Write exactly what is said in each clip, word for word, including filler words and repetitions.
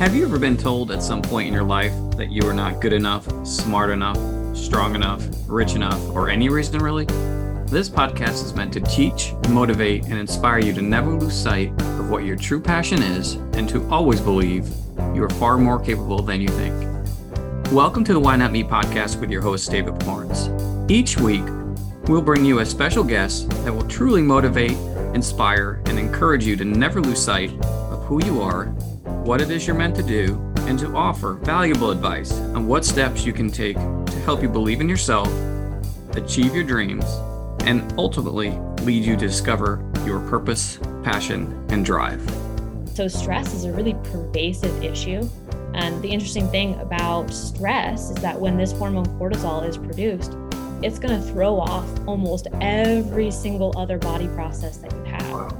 Have you ever been told at some point in your life that you are not good enough, smart enough, strong enough, rich enough, or any reason really? This podcast is meant to teach, motivate, and inspire you to never lose sight of what your true passion is and to always believe you are far more capable than you think. Welcome to the Why Not Me podcast with your host, David Barnes. Each week, we'll bring you a special guest that will truly motivate, inspire, and encourage you to never lose sight of who you are, what it is you're meant to do, and to offer valuable advice on what steps you can take to help you believe in yourself, achieve your dreams, and ultimately lead you to discover your purpose, passion, and drive. So stress is a really pervasive issue. And the interesting thing about stress is that when this hormone cortisol is produced, it's going to throw off almost every single other body process that you have.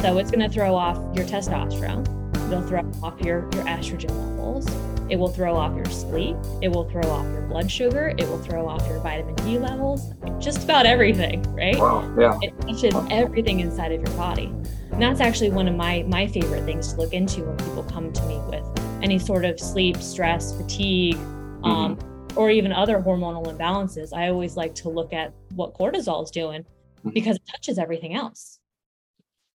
So it's going to throw off your testosterone. It'll throw off your, your estrogen levels. It will throw off your sleep. It will throw off your blood sugar. It will throw off your vitamin D levels. Just about everything, right? Wow, yeah. It touches everything inside of your body. And that's actually one of my, my favorite things to look into when people come to me with any sort of sleep, stress, fatigue, mm-hmm. um, or even other hormonal imbalances. I always like to look at what cortisol is doing because it touches everything else.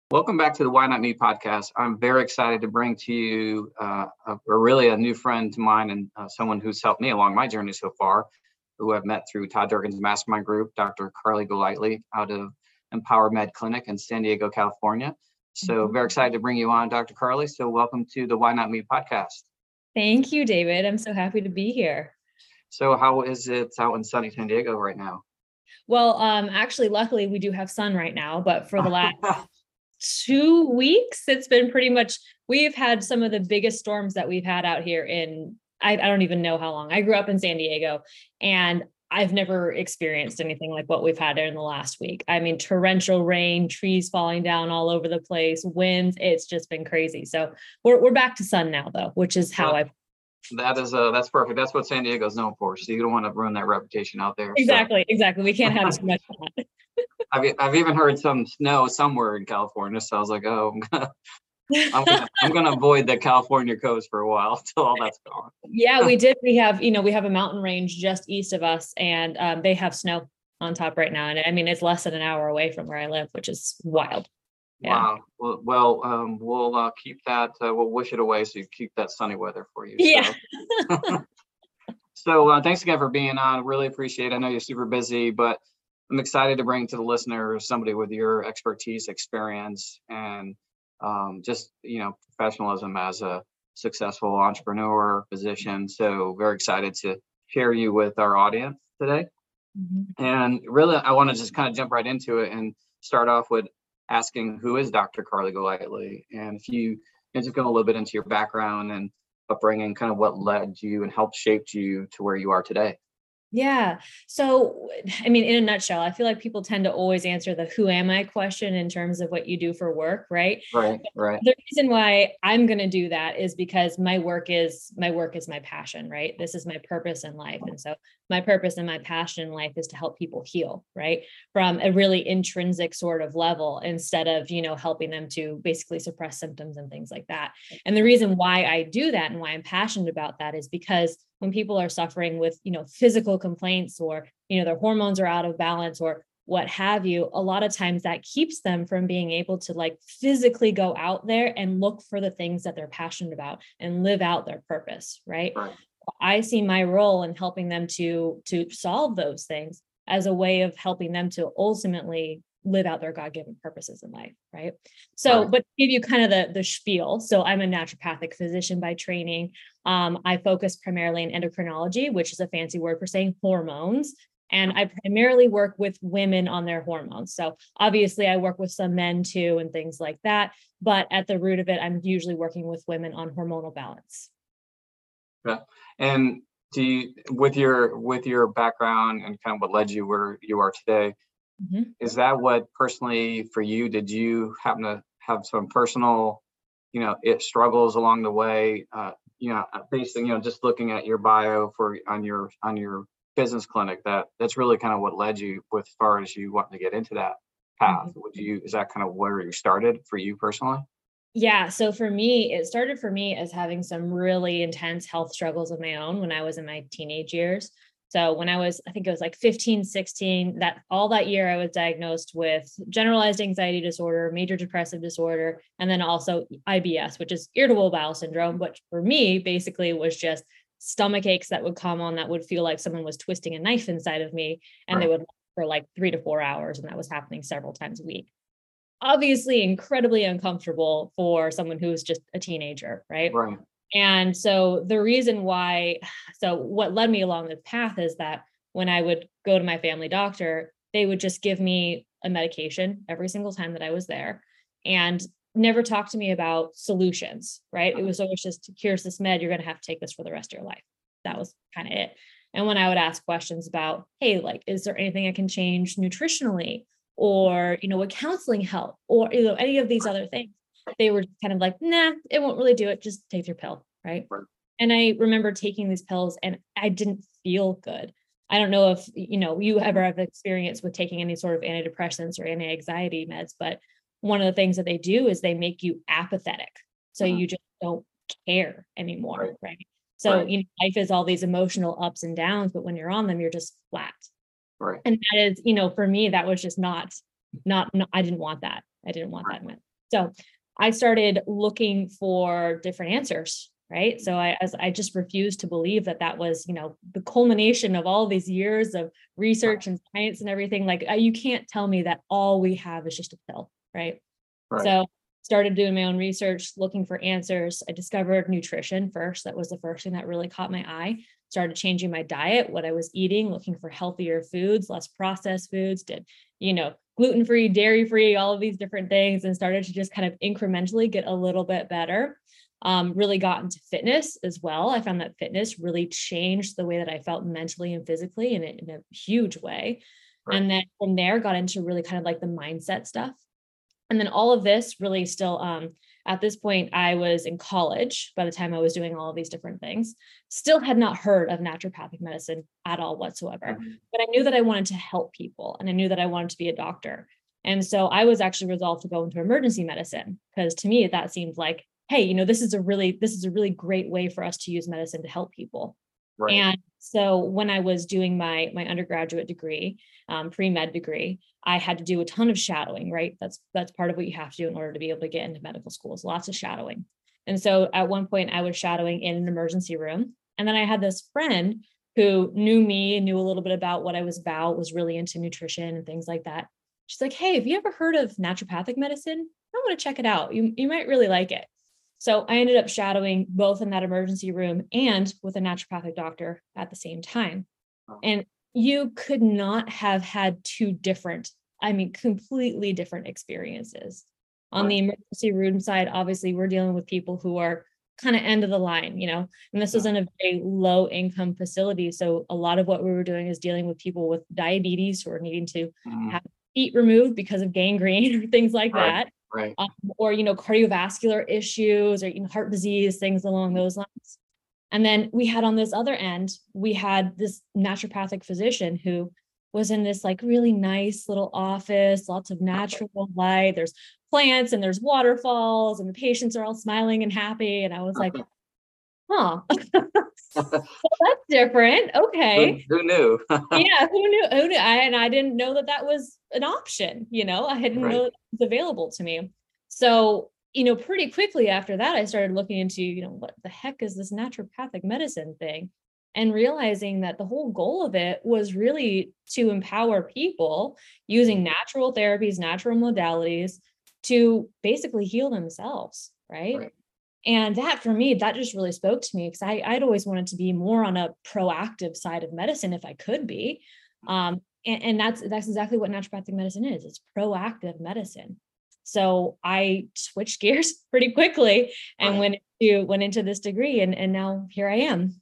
Welcome back to the Why Not Me podcast. I'm very excited to bring to you uh, a, a really a new friend of mine and uh, someone who's helped me along my journey so far, who I've met through Todd Durkin's mastermind group, Doctor Carleigh Golightly, out of Empower Med Clinic in San Diego, California. So very excited to bring you on, Doctor Carleigh. So welcome to the Why Not Me podcast. Thank you, David. I'm so happy to be here. So how is it out in sunny San Diego right now? Well, um, actually, luckily we do have sun right now, but for the last two weeks, it's been pretty much, we've had some of the biggest storms that we've had out here in, I, I don't even know how long. I grew up in San Diego and I've never experienced anything like what we've had in the last week. I mean, torrential rain, trees falling down all over the place, winds. It's just been crazy. So we're we're back to sun now, though, which is how well, I. That is uh, that's perfect. That's what San Diego's known for. So you don't want to ruin that reputation out there. Exactly, so. exactly. We can't have too much of that. I've I've even heard some snow somewhere in California. So I was like, oh, I'm gonna, I'm gonna, I'm gonna avoid the California coast for a while until all that's gone. Yeah, we did. We have, you know, we have a mountain range just east of us, and um, they have snow on top right now. And I mean, it's less than an hour away from where I live, which is wild. Yeah. Wow. Well, well um, we'll uh, keep that. Uh, we'll wish it away so you keep that sunny weather for you. Yeah. So, so uh, thanks again for being on. Really appreciate it. I know you're super busy, but I'm excited to bring to the listener somebody with your expertise, experience, and um just you know professionalism as a successful entrepreneur, physician. So very excited to share you with our audience today. Mm-hmm. And really I want to just kind of jump right into it and start off with asking, who is Doctor Carleigh Golightly? And if you and just go a little bit into your background and upbringing, kind of what led you and helped shape you to where you are today. Yeah. So, I mean, in a nutshell, I feel like people tend to always answer the who am I question in terms of what you do for work, right? Right, right. The reason why I'm going to do that is because my work is, my work is my passion, right? This is my purpose in life. And so my purpose and my passion in life is to help people heal, right? From a really intrinsic sort of level instead of, you know, helping them to basically suppress symptoms and things like that. And the reason why I do that and why I'm passionate about that is because when people are suffering with, you know, physical complaints or, you know, their hormones are out of balance or what have you, a lot of times that keeps them from being able to like physically go out there and look for the things that they're passionate about and live out their purpose, right? Right. I see my role in helping them to, to solve those things as a way of helping them to ultimately live out their God-given purposes in life, right? So, right. But to give you kind of the, the spiel. So I'm a naturopathic physician by training. Um, I focus primarily in endocrinology, which is a fancy word for saying hormones. And I primarily work with women on their hormones. So obviously I work with some men too and things like that. But at the root of it, I'm usually working with women on hormonal balance. Yeah. And do you, with your, with your background and kind of what led you where you are today, mm-hmm. is that what personally for you, did you happen to have some personal, you know, it struggles along the way, uh, you know, based on, you know, just looking at your bio for on your on your business clinic, that that's really kind of what led you with as far as you wanting to get into that path. Mm-hmm. Would you, is that kind of where you started for you personally? Yeah. So for me, it started for me as having some really intense health struggles of my own when I was in my teenage years. So when I was, I think it was like fifteen, sixteen, that all that year I was diagnosed with generalized anxiety disorder, major depressive disorder, and then also I B S, which is irritable bowel syndrome, which for me basically was just stomach aches that would come on that would feel like someone was twisting a knife inside of me, and they would last for like three to four hours. And that was happening several times a week. Obviously incredibly uncomfortable for someone who's just a teenager, right? Right. And so the reason why, so what led me along this path is that when I would go to my family doctor, they would just give me a medication every single time that I was there and never talk to me about solutions, right? It was always just, here's this med, you're going to have to take this for the rest of your life. That was kind of it. And when I would ask questions about, hey, like, is there anything I can change nutritionally, or, you know, would counseling help, or, you know, any of these other things, they were kind of like, nah, it won't really do it. Just take your pill. Right? Right. And I remember taking these pills and I didn't feel good. I don't know if, you know, you ever have experience with taking any sort of antidepressants or anti-anxiety meds, but one of the things that they do is they make you apathetic. So uh-huh. you just don't care anymore. Right. right? So right. you know, life is all these emotional ups and downs, but when you're on them, you're just flat. Right. And that is, you know, for me, that was just not, not, not I didn't want that. I didn't want right. that med. So I started looking for different answers, right? So I, as I just refused to believe that that was, you know, the culmination of all these years of research and science and everything. Like, you can't tell me that all we have is just a pill, right? Right. So started doing my own research, looking for answers. I discovered nutrition first. That was the first thing that really caught my eye. Started changing my diet, what I was eating, looking for healthier foods, less processed foods, did, you know, gluten-free, dairy-free, all of these different things, and started to just kind of incrementally get a little bit better. Um, really got into fitness as well. I found that fitness really changed the way that I felt mentally and physically in a, in a huge way. Right. And then from there, got into really kind of like the mindset stuff. And then all of this really still, um, at this point, I was in college by the time I was doing all of these different things, still had not heard of naturopathic medicine at all whatsoever, mm-hmm. but I knew that I wanted to help people and I knew that I wanted to be a doctor. And so I was actually resolved to go into emergency medicine, because to me, that seemed like, hey, you know, this is a really, this is a really great way for us to use medicine to help people. Right. And so when I was doing my, my undergraduate degree, um, pre-med degree, I had to do a ton of shadowing, right? That's, that's part of what you have to do in order to be able to get into medical schools, lots of shadowing. And so at one point I was shadowing in an emergency room. And then I had this friend who knew me and knew a little bit about what I was about, was really into nutrition and things like that. She's like, hey, have you ever heard of naturopathic medicine? I want to check it out. You, you might really like it. So I ended up shadowing both in that emergency room and with a naturopathic doctor at the same time. And you could not have had two different, I mean, completely different experiences. On the emergency room side, obviously we're dealing with people who are kind of end of the line, you know, and this was in a very low income facility. So a lot of what we were doing is dealing with people with diabetes who are needing to have feet removed because of gangrene or things like that. Right. Um, or, you know, cardiovascular issues or, you know, heart disease, things along those lines. And then we had on this other end, we had this naturopathic physician who was in this like really nice little office, lots of natural light. There's plants and there's waterfalls and the patients are all smiling and happy. And I was like, huh, so that's different. Okay. Who, who knew? yeah. Who knew? Who knew? I, and I didn't know that that was an option, you know, I didn't right. know that it was available to me. So, you know, pretty quickly after that, I started looking into, you know, what the heck is this naturopathic medicine thing, and realizing that the whole goal of it was really to empower people using natural therapies, natural modalities to basically heal themselves. Right. right. And that for me, that just really spoke to me, because I, I'd always wanted to be more on a proactive side of medicine if I could be. Um, and, and that's, that's exactly what naturopathic medicine is. It's proactive medicine. So I switched gears pretty quickly and right. went into, went into this degree, and, and now here I am.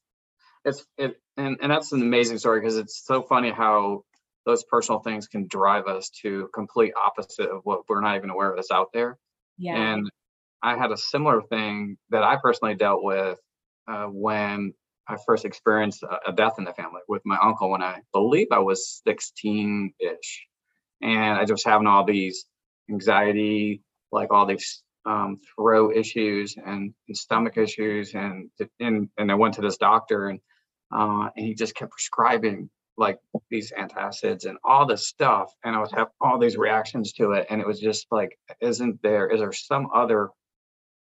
It's it, and, and that's an amazing story, because it's so funny how those personal things can drive us to complete opposite of what we're not even aware of that's out there. Yeah. And I had a similar thing that I personally dealt with uh, when I first experienced a, a death in the family with my uncle, when I believe I was sixteen-ish. And I just having all these anxiety, like all these um, throat issues and, and stomach issues. And, and, and I went to this doctor and, uh, and he just kept prescribing like these antacids and all this stuff. And I would have all these reactions to it. And it was just like, isn't there, is there some other,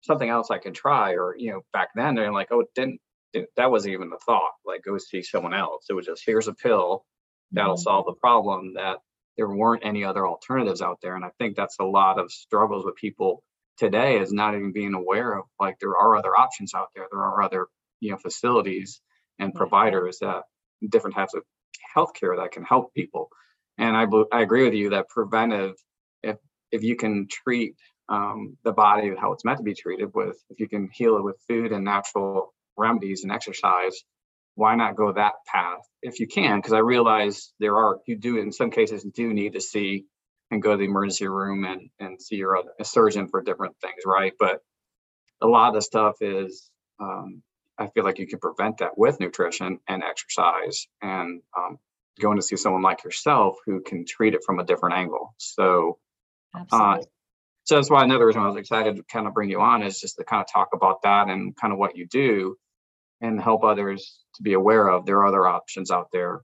something else I could try? Or, you know, back then they're like, oh, it didn't, it, that wasn't even the thought, like go see someone else. It was just, here's a pill that'll solve the problem, that there weren't any other alternatives out there. And I think that's a lot of struggles with people today, is not even being aware of like, there are other options out there. There are other, you know, facilities and providers that different types of healthcare that can help people. And I, I agree with you that preventive, if if you can treat um, the body how it's meant to be treated with, if you can heal it with food and natural remedies and exercise, why not go that path if you can? Because I realize there are, you do in some cases do need to see and go to the emergency room and, and see your other, a surgeon for different things, right? But a lot of the stuff is, um, I feel like you can prevent that with nutrition and exercise and um, going to see someone like yourself who can treat it from a different angle. So, uh, so that's why another reason I was excited to kind of bring you on is just to kind of talk about that and kind of what you do, and help others to be aware of there are other options out there,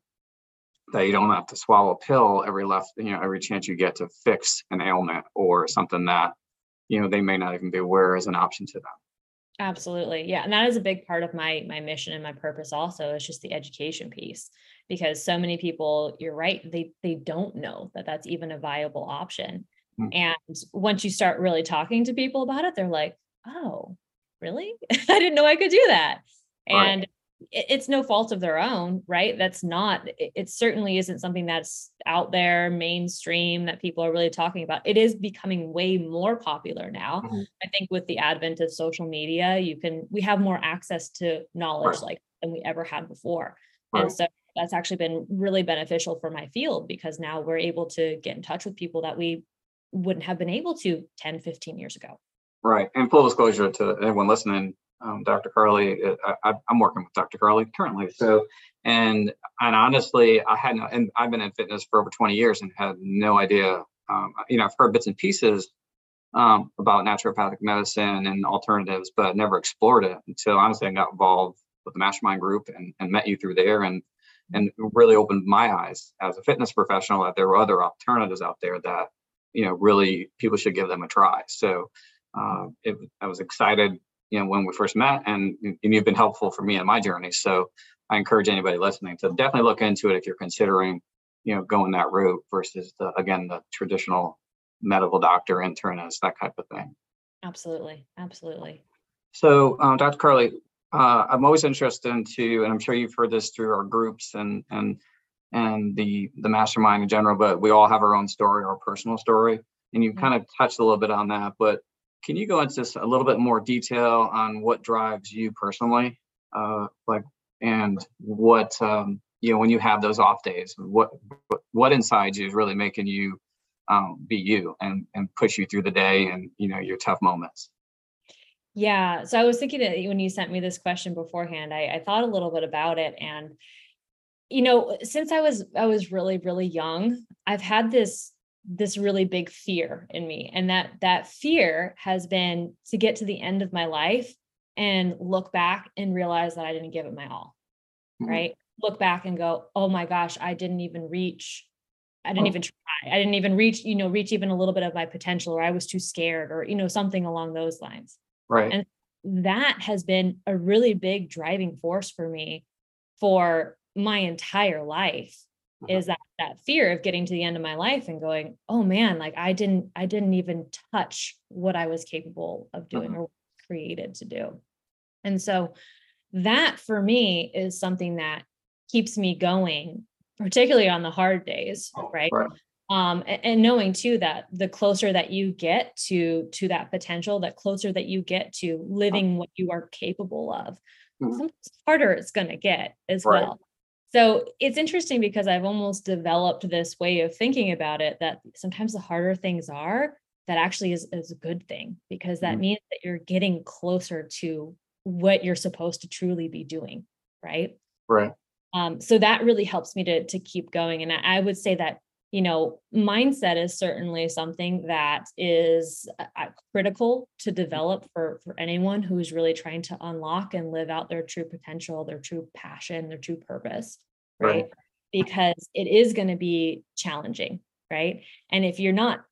that you don't have to swallow a pill every left, you know, every chance you get to fix an ailment or something that, you know, they may not even be aware is an option to them. Absolutely. Yeah. And that is a big part of my, my mission and my purpose also, is just the education piece, because so many people, you're right, they, they don't know that that's even a viable option. Mm-hmm. And once you start really talking to people about it, they're like, oh, really? I didn't know I could do that. And right. It's no fault of their own, right? That's not, it certainly isn't something that's out there mainstream that people are really talking about. It is becoming way more popular now. Mm-hmm. I think with the advent of social media, you can, we have more access to knowledge right. like than we ever had before. Right. And so that's actually been really beneficial for my field, because now we're able to get in touch with people that we wouldn't have been able to ten, fifteen years ago. Right. And full disclosure to everyone listening, Um, Doctor Carleigh, I, I, I'm working with Doctor Carleigh currently. So, and and honestly, I had no, and I've been in fitness for over twenty years and had no idea. Um, you know, I've heard bits and pieces um, about naturopathic medicine and alternatives, but never explored it until honestly I got involved with the mastermind group and, and met you through there, and and really opened my eyes as a fitness professional that there were other alternatives out there that, you know, really people should give them a try. So, uh, it, I was excited. You know, when we first met, and, and you've been helpful for me in my journey. So I encourage anybody listening to definitely look into it if you're considering, you know, going that route versus the, again, the traditional medical doctor, internist, that type of thing. Absolutely. Absolutely. So um, Doctor Carleigh, uh, I'm always interested into, and I'm sure you've heard this through our groups and, and, and the, the mastermind in general, but we all have our own story, our personal story. And you mm-hmm. kind of touched a little bit on that, but can you go into just a little bit more detail on what drives you personally, uh, like, and what um, you know, when you have those off days, what what inside you is really making you um, be you and and push you through the day and, you know, your tough moments? Yeah, so I was thinking that when you sent me this question beforehand, I, I thought a little bit about it, and you know, since I was I was really really young, I've had this. this really big fear in me. And that, that fear has been to get to the end of my life and look back and realize that I didn't give it my all, mm-hmm. right? Look back and go, oh my gosh, I didn't even reach. I didn't oh. even try. I didn't even reach, you know, reach even a little bit of my potential, or I was too scared, or, you know, something along those lines. Right. And that has been a really big driving force for me for my entire life. Is that that fear of getting to the end of my life and going, oh man, like I didn't, I didn't even touch what I was capable of doing uh-huh. or created to do. And so that for me is something that keeps me going, particularly on the hard days. Right. right. Um, and, and knowing too, that the closer that you get to, to that potential, that closer that you get to living what you are capable of, uh-huh. sometimes harder it's going to get as right. well. So it's interesting because I've almost developed this way of thinking about it, that sometimes the harder things are, that actually is, is a good thing, because that mm-hmm. means that you're getting closer to what you're supposed to truly be doing. Right. Right. Um, so that really helps me to, to keep going. And I, I would say that you know, mindset is certainly something that is uh, critical to develop for, for anyone who is really trying to unlock and live out their true potential, their true passion, their true purpose, right? Right. Because it is going to be challenging, right? And if you're not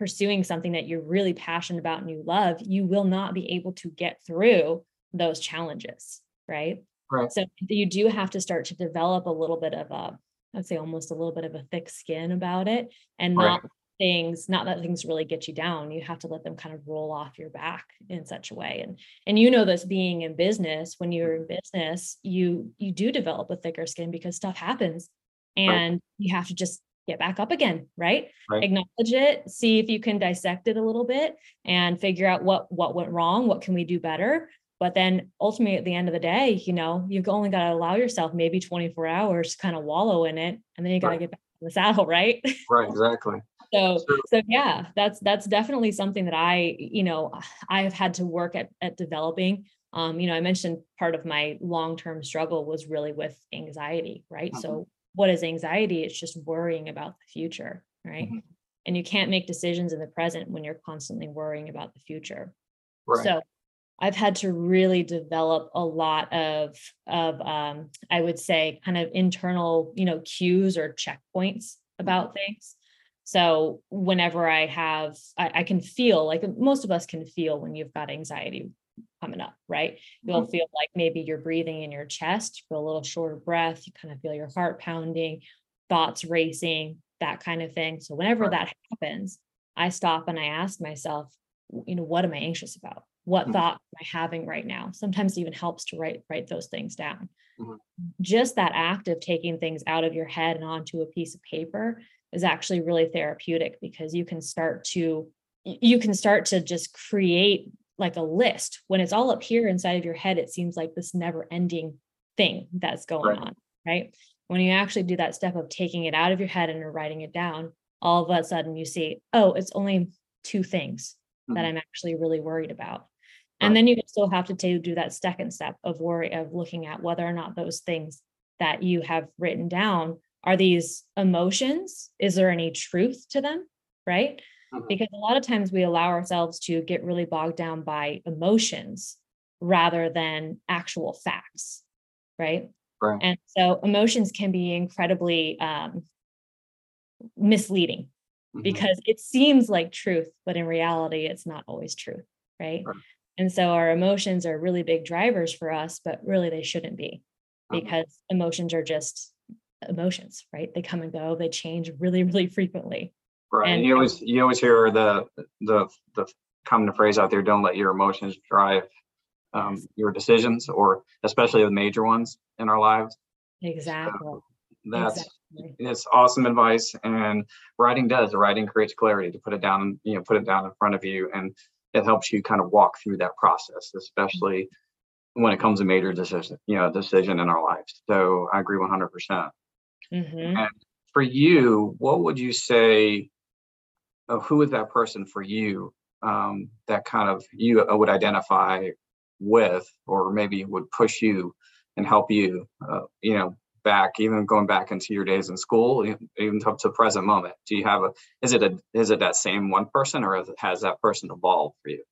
pursuing something that you're really passionate about and you love, you will not be able to get through those challenges, right? Right. So you do have to start to develop a little bit of a, I'd say almost a little bit of a thick skin about it, and not right. things, not that things really get you down. You have to let them kind of roll off your back in such a way. And, and you know, this being in business, when you're in business, you, you do develop a thicker skin because stuff happens and right. you have to just get back up again, right? right? Acknowledge it, see if you can dissect it a little bit and figure out what, what went wrong. What can we do better? But then ultimately at the end of the day, you know, you've only got to allow yourself maybe twenty-four hours to kind of wallow in it. And then you got to right. get back in the saddle, right? Right, exactly. so, so, so yeah, that's, that's definitely something that I, you know, I have had to work at, at developing. Um, you know, I mentioned part of my long-term struggle was really with anxiety, right? Mm-hmm. So what is anxiety? It's just worrying about the future, right? Mm-hmm. And you can't make decisions in the present when you're constantly worrying about the future. Right. So I've had to really develop a lot of, of um, I would say, kind of internal, you know, cues or checkpoints about things. So whenever I have, I, I can feel like most of us can feel when you've got anxiety coming up, right? You'll feel like maybe you're breathing in your chest, you feel a little short of breath, you kind of feel your heart pounding, thoughts racing, that kind of thing. So whenever that happens, I stop and I ask myself, you know, what am I anxious about? What mm-hmm. thought am I having right now? Sometimes it even helps to write, write those things down. Mm-hmm. Just that act of taking things out of your head and onto a piece of paper is actually really therapeutic, because you can start to, you can start to just create like a list. When it's all up here inside of your head, it seems like this never ending thing that's going right. on, right? When you actually do that step of taking it out of your head and you're writing it down, all of a sudden you see, oh, it's only two things mm-hmm. that I'm actually really worried about. And then you still have to t- do that second step of worry, of looking at whether or not those things that you have written down, are these emotions? Is there any truth to them? Right? Mm-hmm. Because a lot of times we allow ourselves to get really bogged down by emotions rather than actual facts. Right. Right. And so emotions can be incredibly um, misleading mm-hmm. because it seems like truth, but in reality, it's not always truth. Right. Right. And so our emotions are really big drivers for us, but really they shouldn't be, because emotions are just emotions, right? They come and go, they change really, really frequently. Right. And you always you always hear the the the common phrase out there, don't let your emotions drive um, your decisions, or especially the major ones in our lives. Exactly. So that's exactly. It's awesome advice. And writing does, writing creates clarity to put it down, you know, put it down in front of you, and it helps you kind of walk through that process, especially when it comes to major decision, you know, decision in our lives. So I agree one hundred percent. Mm-hmm. And for you, what would you say, uh, who is that person for you um, that kind of you would identify with, or maybe would push you and help you, uh, you know, back, even going back into your days in school, even up to the present moment? Do you have a, is it a, is it that same one person, or has that person evolved for you?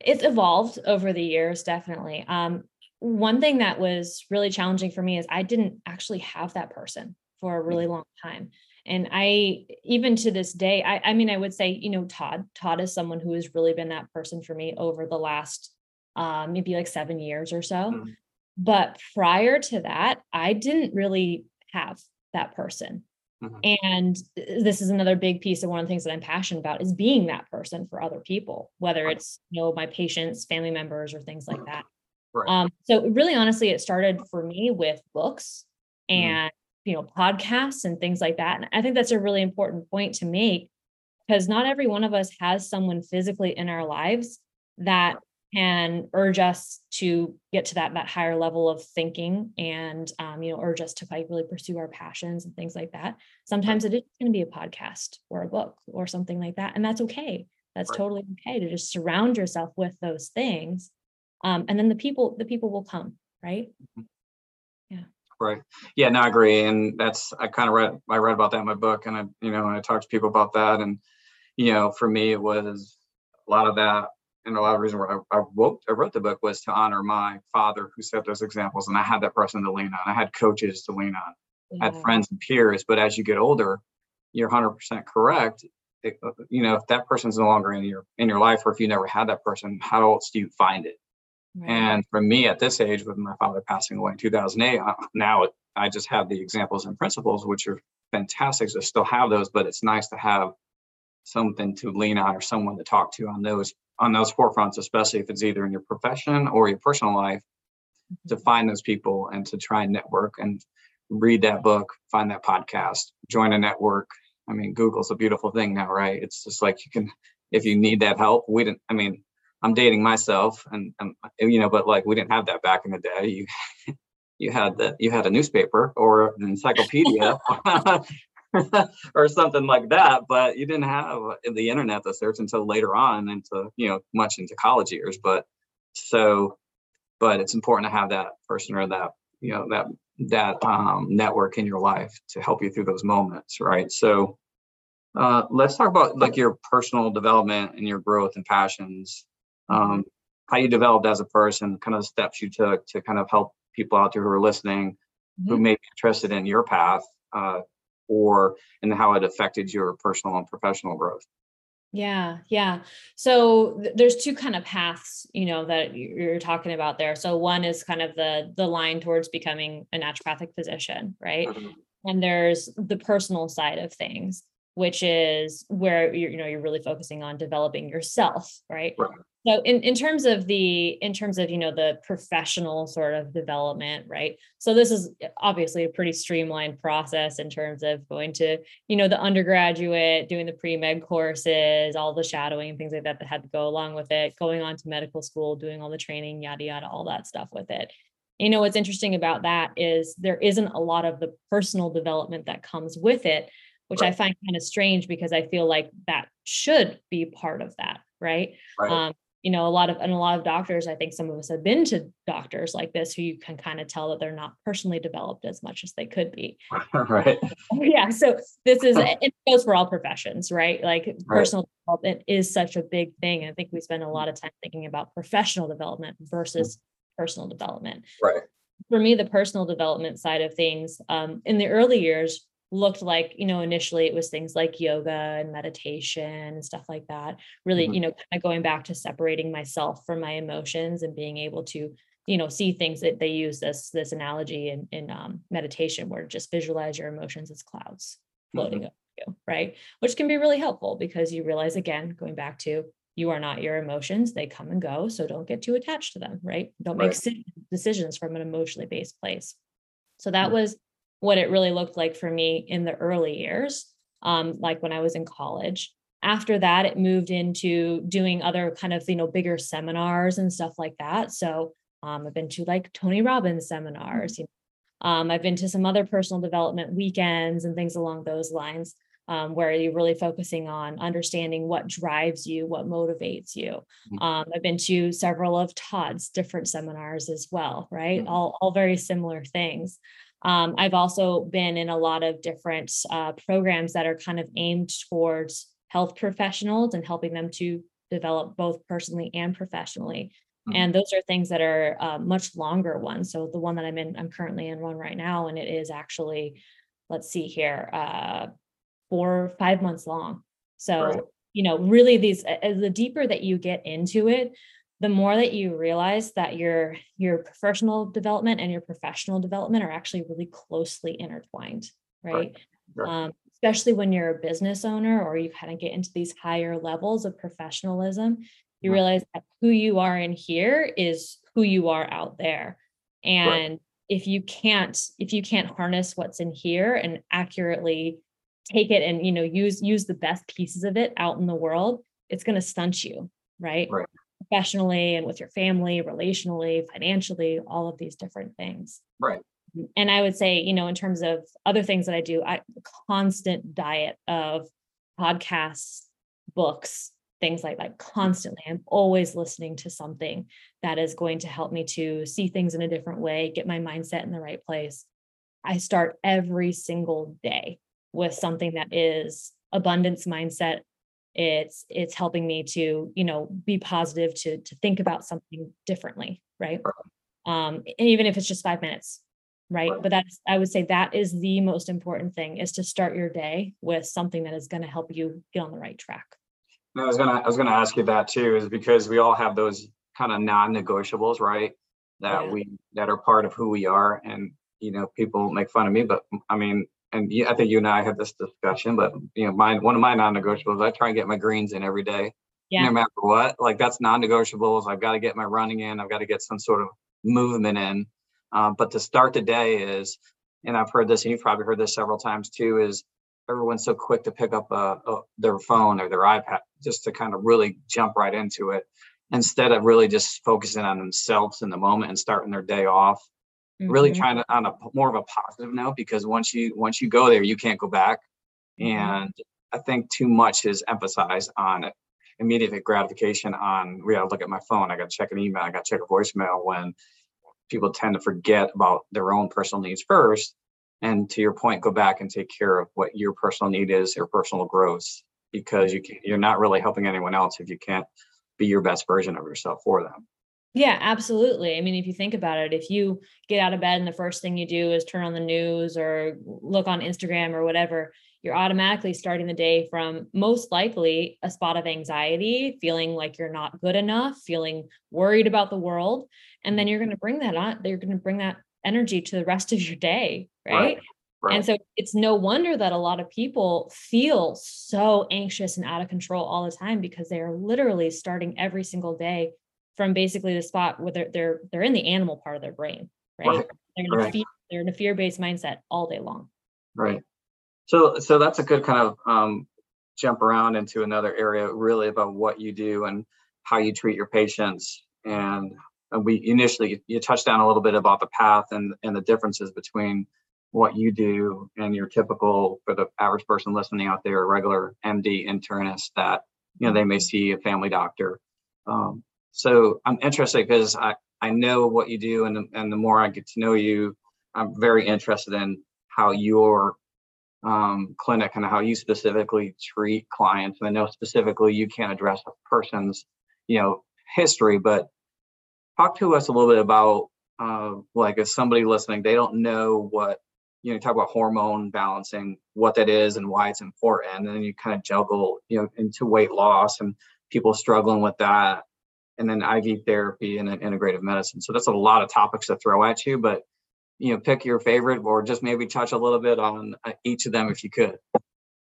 It's evolved over the years, definitely. Um, one thing that was really challenging for me is I didn't actually have that person for a really long time. And I, even to this day, I, I mean, I would say, you know, Todd, Todd is someone who has really been that person for me over the last, um, maybe like seven years or so. Mm-hmm. But prior to that, I didn't really have that person. Mm-hmm. And this is another big piece of one of the things that I'm passionate about, is being that person for other people, whether right. it's, you know, my patients, family members, or things like that. Right. Um, so really, honestly, it started for me with books and, mm-hmm. you know, podcasts and things like that. And I think that's a really important point to make, because not every one of us has someone physically in our lives that can urge us to get to that, that higher level of thinking and, um, you know, urge us to like really pursue our passions and things like that. Sometimes right. it is going to be a podcast or a book or something like that. And that's okay. That's right. totally okay to just surround yourself with those things. Um, and then the people, the people will come, right? Mm-hmm. Yeah. Right. Yeah, no, I agree. And that's, I kind of read, I read about that in my book, and I, you know, and I talked to people about that. And, you know, for me, it was a lot of that. And a lot of the reason why I, I wrote, I wrote the book was to honor my father who set those examples. And I had that person to lean on. I had coaches to lean on. Yeah. I had friends and peers. But as you get older, you're one hundred percent correct. It, you know, if that person's no longer in your in your life, or if you never had that person, how else do you find it? Right. And for me at this age, with my father passing away in two thousand eight, I, now I just have the examples and principles, which are fantastic. So I still have those, but it's nice to have something to lean on or someone to talk to on those on those forefronts, especially if it's either in your profession or your personal life, mm-hmm. to find those people and to try and network and read that book, find that podcast, join a network. I mean, Google's a beautiful thing now, right? It's just like you can, if you need that help, we didn't, I mean, I'm dating myself and, and you know, but like we didn't have that back in the day. You you had the, you had a newspaper or an encyclopedia or something like that, but you didn't have the internet to search until later on into, you know, much into college years. But so, but it's important to have that person or that, you know, that that um, network in your life to help you through those moments, right? So uh, let's talk about like your personal development and your growth and passions, um, how you developed as a person, kind of steps you took to kind of help people out there who are listening, mm-hmm. who may be interested in your path uh, or and how it affected your personal and professional growth. Yeah. Yeah. So th- there's two kind of paths, you know, that you're talking about there. So one is kind of the, the line towards becoming a naturopathic physician, right? Mm-hmm. And there's the personal side of things, which is where, you're, you know, you're really focusing on developing yourself, right? Right. So in, in terms of the, in terms of, you know, the professional sort of development, right? So this is obviously a pretty streamlined process in terms of going to, you know, the undergraduate, doing the pre-med courses, all the shadowing and things like that that had to go along with it, going on to medical school, doing all the training, yada, yada, all that stuff with it. You know, what's interesting about that is there isn't a lot of the personal development that comes with it, which right. I find kind of strange because I feel like that should be part of that, right? Right. Um, You know, a lot of, and a lot of doctors, I think some of us have been to doctors like this, who you can kind of tell that they're not personally developed as much as they could be. Right. Yeah. So this is, it goes for all professions, right? Like personal right. development is such a big thing. And I think we spend a lot of time thinking about professional development versus mm-hmm. personal development. Right. For me, the personal development side of things um, in the early years looked like, you know, initially it was things like yoga and meditation and stuff like that. Really, mm-hmm. you know, kind of going back to separating myself from my emotions and being able to, you know, see things that they use this, this analogy in, in um, meditation, where just visualize your emotions as clouds floating mm-hmm. over you, right? Which can be really helpful because you realize, again, going back to, you are not your emotions. They come and go. So don't get too attached to them, right? Don't right. make decisions from an emotionally based place. So that mm-hmm. was what it really looked like for me in the early years, um, like when I was in college. After that, it moved into doing other kind of, you know, bigger seminars and stuff like that. So um, I've been to like Tony Robbins seminars. You know? um, I've been to some other personal development weekends and things along those lines, um, where you're really focusing on understanding what drives you, what motivates you. Um, I've been to several of Todd's different seminars as well, right? All, all very similar things. Um, I've also been in a lot of different uh, programs that are kind of aimed towards health professionals and helping them to develop both personally and professionally. Mm-hmm. And those are things that are uh, much longer ones. So the one that I'm in, I'm currently in one right now, and it is actually, let's see here, uh, four or five months long. So, right. you know, really these, uh, the deeper that you get into it, the more that you realize that your, your professional development and your professional development are actually really closely intertwined, right? Right. Um, especially when you're a business owner or you kind of get into these higher levels of professionalism, you right. realize that who you are in here is who you are out there. And right. if you can't, if you can't harness what's in here and accurately take it and, you know, use, use the best pieces of it out in the world, it's going to stunt you, right? Right. Professionally and with your family, relationally, financially, all of these different things. Right. And I would say, you know, in terms of other things that I do, I constant diet of podcasts, books, things like that. Constantly, I'm always listening to something that is going to help me to see things in a different way, get my mindset in the right place, I start every single day with something that is abundance mindset. It's, it's helping me to, you know, be positive, to, to think about something differently. Right. Um, and even if it's just five minutes, right. But that's, I would say that is the most important thing, is to start your day with something that is going to help you get on the right track. No, I was going to, I was going to ask you that too, is because we all have those kind of non-negotiables, right? That yeah. we, that are part of who we are. And, you know, people make fun of me, but I mean, and I think you and I had this discussion, but you know, my, one of my non-negotiables, I try and get my greens in every day, yeah. no matter what, like that's non-negotiables. I've got to get my running in. I've got to get some sort of movement in. Uh, but to start the day is, and I've heard this, and you've probably heard this several times too, is everyone's so quick to pick up a, a, their phone or their iPad just to kind of really jump right into it, instead of really just focusing on themselves in the moment and starting their day off. Mm-hmm. Really trying to on a more of a positive note, because once you once you go there, you can't go back. And mm-hmm. I think too much is emphasized on immediate gratification. On we gotta look at my phone, I gotta check an email, I gotta check a voicemail. When people tend to forget about their own personal needs first, and to your point, go back and take care of what your personal need is, your personal growth, because you can't, you're not really helping anyone else if you can't be your best version of yourself for them. Yeah, absolutely. I mean, if you think about it, if you get out of bed and the first thing you do is turn on the news or look on Instagram or whatever, you're automatically starting the day from most likely a spot of anxiety, feeling like you're not good enough, feeling worried about the world. And then you're going to bring that on, you're going to bring that energy to the rest of your day, right? Right. Right. And so it's no wonder that a lot of people feel so anxious and out of control all the time, because they are literally starting every single day from basically the spot where they're, they're, they're in the animal part of their brain, right? Right. They're in right. a fear, they're in a fear-based mindset all day long. Right. So, so that's a good kind of um, jump around into another area really about what you do and how you treat your patients. And we initially, you touched on a little bit about the path and, and the differences between what you do and your typical, for the average person listening out there, regular M D internist that, you know, they may see a family doctor. Um, So I'm interested because I, I know what you do, and the, and the more I get to know you, I'm very interested in how your um, clinic and how you specifically treat clients. And I know specifically you can't address a person's, you know, history, but talk to us a little bit about uh, like if somebody listening, they don't know what, you know, you talk about hormone balancing, what that is and why it's important. And then you kind of juggle, you know, into weight loss and people struggling with that, and then I V therapy and then integrative medicine. So that's a lot of topics to throw at you, but, you know, pick your favorite or just maybe touch a little bit on each of them if you could.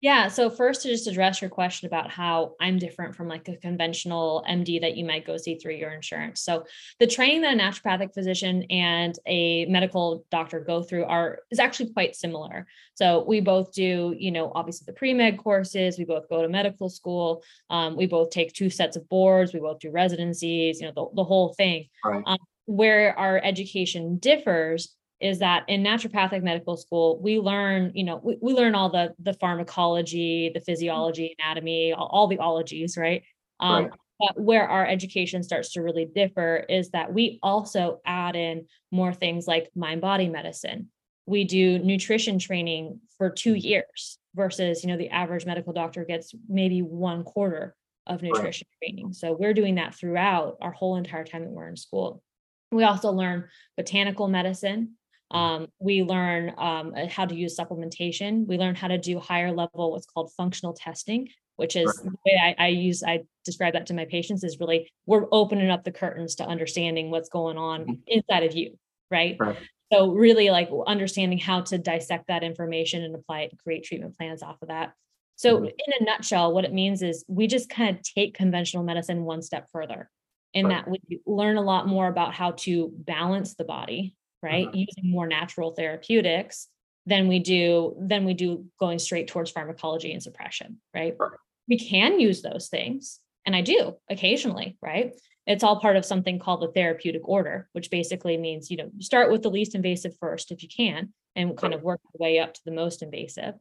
Yeah. So first, to just address your question about how I'm different from like a conventional M D that you might go see through your insurance. So the training that a naturopathic physician and a medical doctor go through are is actually quite similar. So we both do, you know, obviously the pre-med courses, we both go to medical school. Um, we both take two sets of boards. We both do residencies, you know, the, the whole thing. Right. Um, where our education differs is that in naturopathic medical school, we learn, you know, we, we learn all the the pharmacology, the physiology, anatomy, all, all the ologies, right? Um, right. But where our education starts to really differ is that we also add in more things like mind-body medicine. We do nutrition training for two years versus, you know, the average medical doctor gets maybe one quarter of nutrition right. training. So we're doing that throughout our whole entire time that we're in school. We also learn botanical medicine. Um, we learn um, how to use supplementation. We learn how to do higher level, what's called functional testing, which is right. the way I, I use, I describe that to my patients is really, we're opening up the curtains to understanding what's going on inside of you, right? Right. So really like understanding how to dissect that information and apply it and create treatment plans off of that. So mm-hmm. in a nutshell, what it means is we just kind of take conventional medicine one step further in right. that we learn a lot more about how to balance the body, right? Uh-huh. Using more natural therapeutics than we do, than we do going straight towards pharmacology and suppression, right? Right. We can use those things. And I do occasionally, right? It's all part of something called the therapeutic order, which basically means, you know, you start with the least invasive first, if you can, and kind right. of work your way up to the most invasive.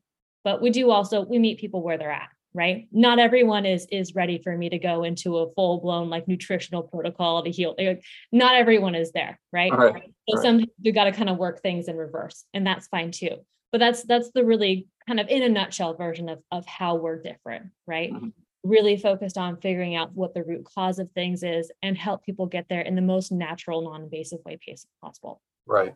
But we do also, we meet people where they're at, right? Not everyone is, is ready for me to go into a full blown, like, nutritional protocol to heal. Like, not everyone is there. Right. All right. So All sometimes right. you got to kind of work things in reverse, and that's fine too. But that's, that's the really kind of in a nutshell version of, of how we're different. Right. Mm-hmm. Really focused on figuring out what the root cause of things is and help people get there in the most natural, non-invasive way possible. Right.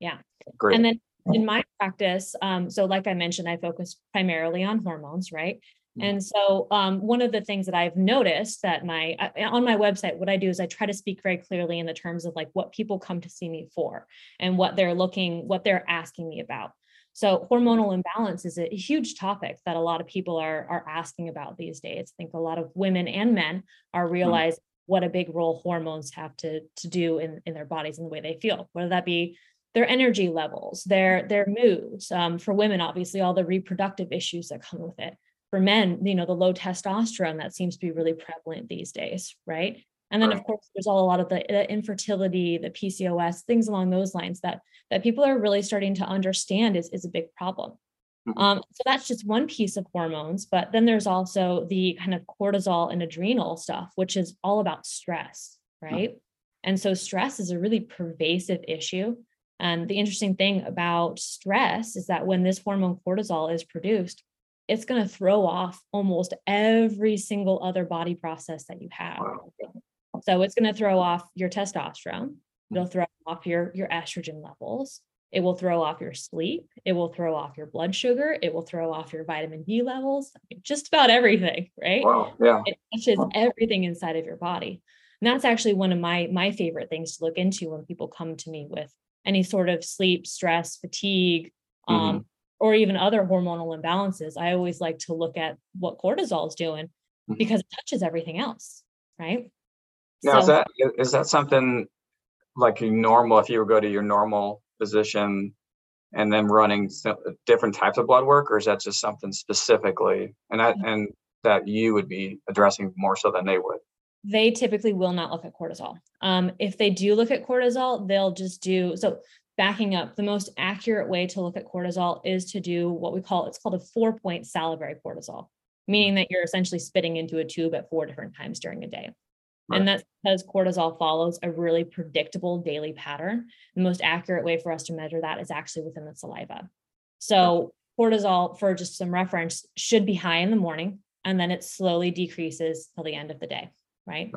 Yeah. Great. And then in my practice, um, so like I mentioned, I focus primarily on hormones, right? Mm-hmm. And so um, one of the things that I've noticed that my, uh, on my website, what I do is I try to speak very clearly in the terms of, like, what people come to see me for and what they're looking, what they're asking me about. So hormonal imbalance is a huge topic that a lot of people are, are asking about these days. I think a lot of women and men are realizing mm-hmm. what a big role hormones have to, to do in, in their bodies and the way they feel, whether that be their energy levels, their, their moods. Um, for women, obviously, all the reproductive issues that come with it. For men, you know, the low testosterone that seems to be really prevalent these days, right? And then, right. of course, there's all a lot of the, the infertility, the P C O S, things along those lines that that people are really starting to understand is, is a big problem. Mm-hmm. Um, so that's just one piece of hormones. But then there's also the kind of cortisol and adrenal stuff, which is all about stress, right? Mm-hmm. And so stress is a really pervasive issue. And the interesting thing about stress is that when this hormone cortisol is produced, it's going to throw off almost every single other body process that you have. Wow. So it's going to throw off your testosterone. It'll throw off your, your estrogen levels. It will throw off your sleep. It will throw off your blood sugar. It will throw off your vitamin D levels, just about everything, right? Wow. Yeah. It touches everything inside of your body. And that's actually one of my, my favorite things to look into when people come to me with any sort of sleep, stress, fatigue, mm-hmm. um, or even other hormonal imbalances. I always like to look at what cortisol is doing mm-hmm. because it touches everything else, right? Now, so, is that is that something like a normal, if you would go to your normal physician and then running different types of blood work, or is that just something specifically and that, and that you would be addressing more so than they would? They typically will not look at cortisol. Um, if they do look at cortisol, they'll just do, so backing up, the most accurate way to look at cortisol is to do what we call, it's called a four-point salivary cortisol, meaning that you're essentially spitting into a tube at four different times during a day. Right. And that's because cortisol follows a really predictable daily pattern. The most accurate way for us to measure that is actually within the saliva. So cortisol, for just some reference, should be high in the morning, and then it slowly decreases till the end of the day, right?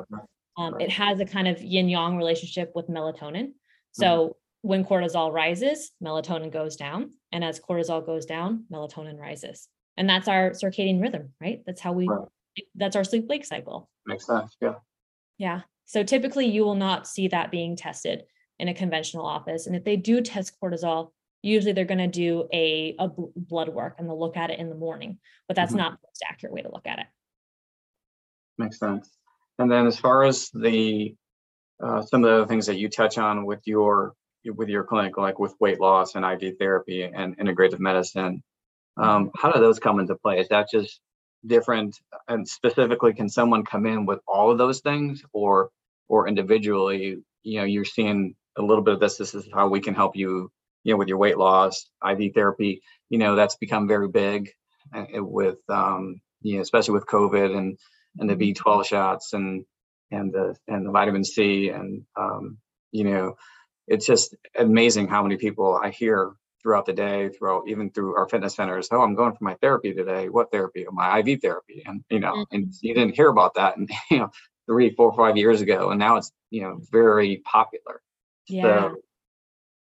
Um, right. It has a kind of yin-yang relationship with melatonin. So mm-hmm. when cortisol rises, melatonin goes down. And as cortisol goes down, melatonin rises. And that's our circadian rhythm, right? That's how we, right. that's our sleep-wake cycle. Makes sense, yeah. Yeah. So typically you will not see that being tested in a conventional office. And if they do test cortisol, usually they're going to do a, a b- blood work and they'll look at it in the morning, but that's mm-hmm. not the most accurate way to look at it. Makes sense. And then as far as the, uh, some of the other things that you touch on with your, with your clinic, like with weight loss and I D therapy and integrative medicine, um, how do those come into play? Is that just different, and specifically, can someone come in with all of those things, or or individually, you know, you're seeing a little bit of this, this is how we can help you, you know, with your weight loss, I V therapy, you know, that's become very big with, um, you know, especially with COVID and, and the B twelve shots and, and the, and the vitamin C. And, um, you know, it's just amazing how many people I hear throughout the day, throughout even through our fitness centers. Oh, I'm going for my therapy today. What therapy? My I V therapy. And, you know, mm-hmm. and you didn't hear about that, and, you know, three, four, five years ago. And now it's, you know, very popular. Yeah. So,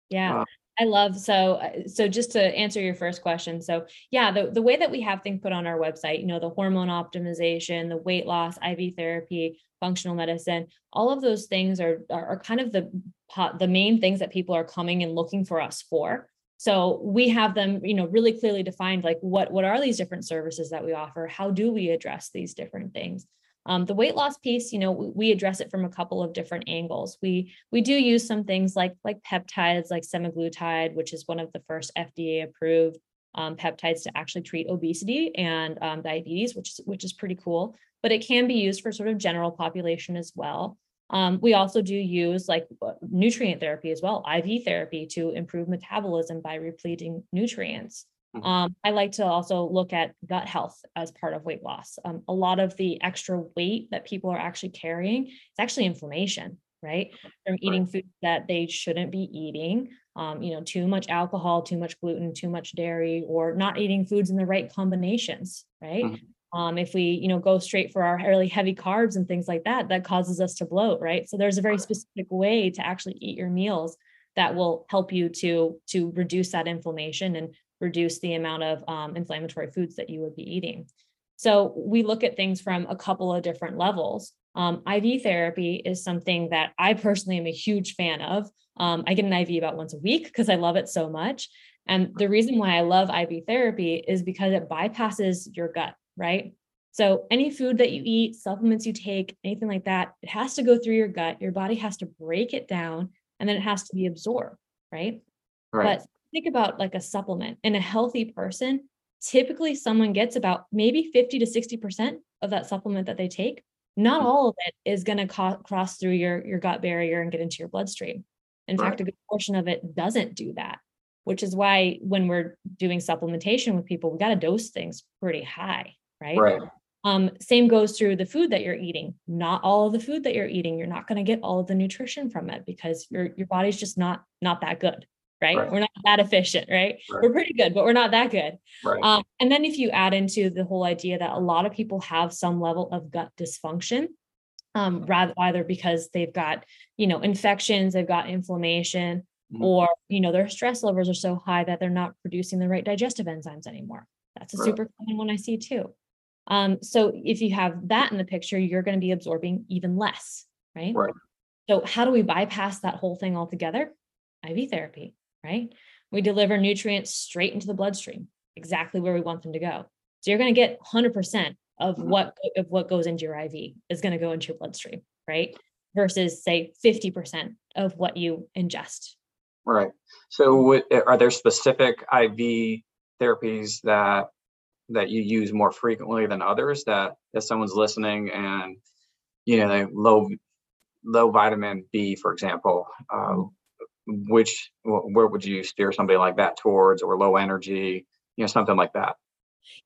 yeah. Uh, I love, so, so just to answer your first question. So yeah, the, the way that we have things put on our website, you know, the hormone optimization, the weight loss, I V therapy, functional medicine, all of those things are, are, are kind of the, the main things that people are coming and looking for us for. So we have them, you know, really clearly defined, like what, what are these different services that we offer? How do we address these different things? Um, the weight loss piece, you know, we, we address it from a couple of different angles. We, we do use some things like, like peptides, like semaglutide, which is one of the first F D A approved um, peptides to actually treat obesity and um, diabetes, which, which is pretty cool, but it can be used for sort of general population as well. Um, we also do use like nutrient therapy as well, I V therapy, to improve metabolism by repleting nutrients. Mm-hmm. Um, I like to also look at gut health as part of weight loss. Um, a lot of the extra weight that people are actually carrying is actually inflammation, right? From eating food that they shouldn't be eating, um, you know, too much alcohol, too much gluten, too much dairy, or not eating foods in the right combinations, right? Mm-hmm. Um, if we, you know, go straight for our really heavy carbs and things like that, that causes us to bloat, right? So there's a very specific way to actually eat your meals that will help you to, to reduce that inflammation and reduce the amount of um, inflammatory foods that you would be eating. So we look at things from a couple of different levels. Um, I V therapy is something that I personally am a huge fan of. Um, I get an I V about once a week because I love it so much. And the reason why I love I V therapy is because it bypasses your gut. Right? So any food that you eat, supplements you take, anything like that, it has to go through your gut. Your body has to break it down and then it has to be absorbed, right? Right. But think about like a supplement. In a healthy person, typically someone gets about maybe fifty to sixty percent of that supplement that they take. Not all of it is going to co- cross through your, your gut barrier and get into your bloodstream. In right. fact, a good portion of it doesn't do that, which is why when we're doing supplementation with people, we got to dose things pretty high. Right. right. Um, same goes through the food that you're eating. Not all of the food that you're eating, you're not going to get all of the nutrition from it because your, your body's just not, not that good. Right? right. We're not that efficient. Right? right. We're pretty good, but we're not that good. Right. Um, and then if you add into the whole idea that a lot of people have some level of gut dysfunction, um, rather either because they've got, you know, infections, they've got inflammation, mm-hmm. or, you know, their stress levels are so high that they're not producing the right digestive enzymes anymore. That's a right. super common one I see too. Um, so if you have that in the picture, you're going to be absorbing even less, right? Right. So how do we bypass that whole thing altogether? I V therapy, right? We deliver nutrients straight into the bloodstream, exactly where we want them to go. So you're going to get one hundred percent of mm-hmm. what of what goes into your I V is going to go into your bloodstream, right? Versus say fifty percent of what you ingest. Right. So what, are there specific I V therapies that that you use more frequently than others, that if someone's listening and, you know, they low, low vitamin B, for example, um, which, where would you steer somebody like that towards, or low energy, you know, something like that?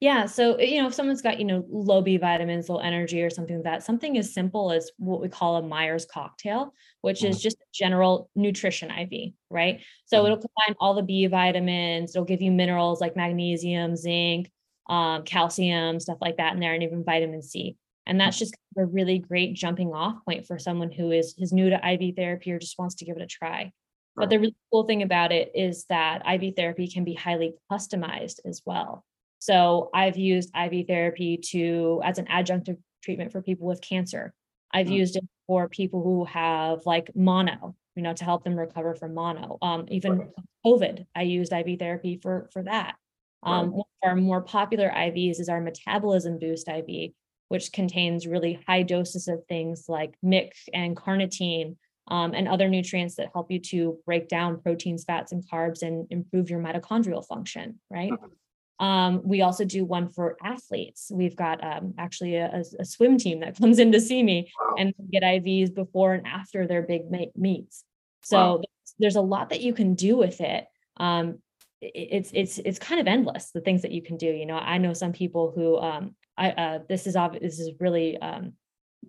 Yeah. So, you know, if someone's got, you know, low B vitamins, low energy or something like that, something as simple as what we call a Myers cocktail, which mm-hmm. is just a general nutrition I V, right? So mm-hmm. it'll combine all the B vitamins. It'll give you minerals like magnesium, zinc, Um, calcium, stuff like that in there, and even vitamin C. And that's just a really great jumping off point for someone who is, is new to I V therapy or just wants to give it a try. Right. But the really cool thing about it is that I V therapy can be highly customized as well. So I've used I V therapy to as an adjunctive treatment for people with cancer. I've mm-hmm. used it for people who have like mono, you know, to help them recover from mono. Um, even right. COVID, I used I V therapy for, for that. Um, right. One of our more popular I Vs is our metabolism boost I V, which contains really high doses of things like M C T and carnitine um, and other nutrients that help you to break down proteins, fats, and carbs and improve your mitochondrial function, right? Mm-hmm. Um, we also do one for athletes. We've got um, actually a, a swim team that comes in to see me wow. and get I Vs before and after their big ma- meets. So wow. there's a lot that you can do with it. Um, it's, it's, it's kind of endless, the things that you can do. You know, I know some people who, um, I, uh, this is, obvi- this is really, um,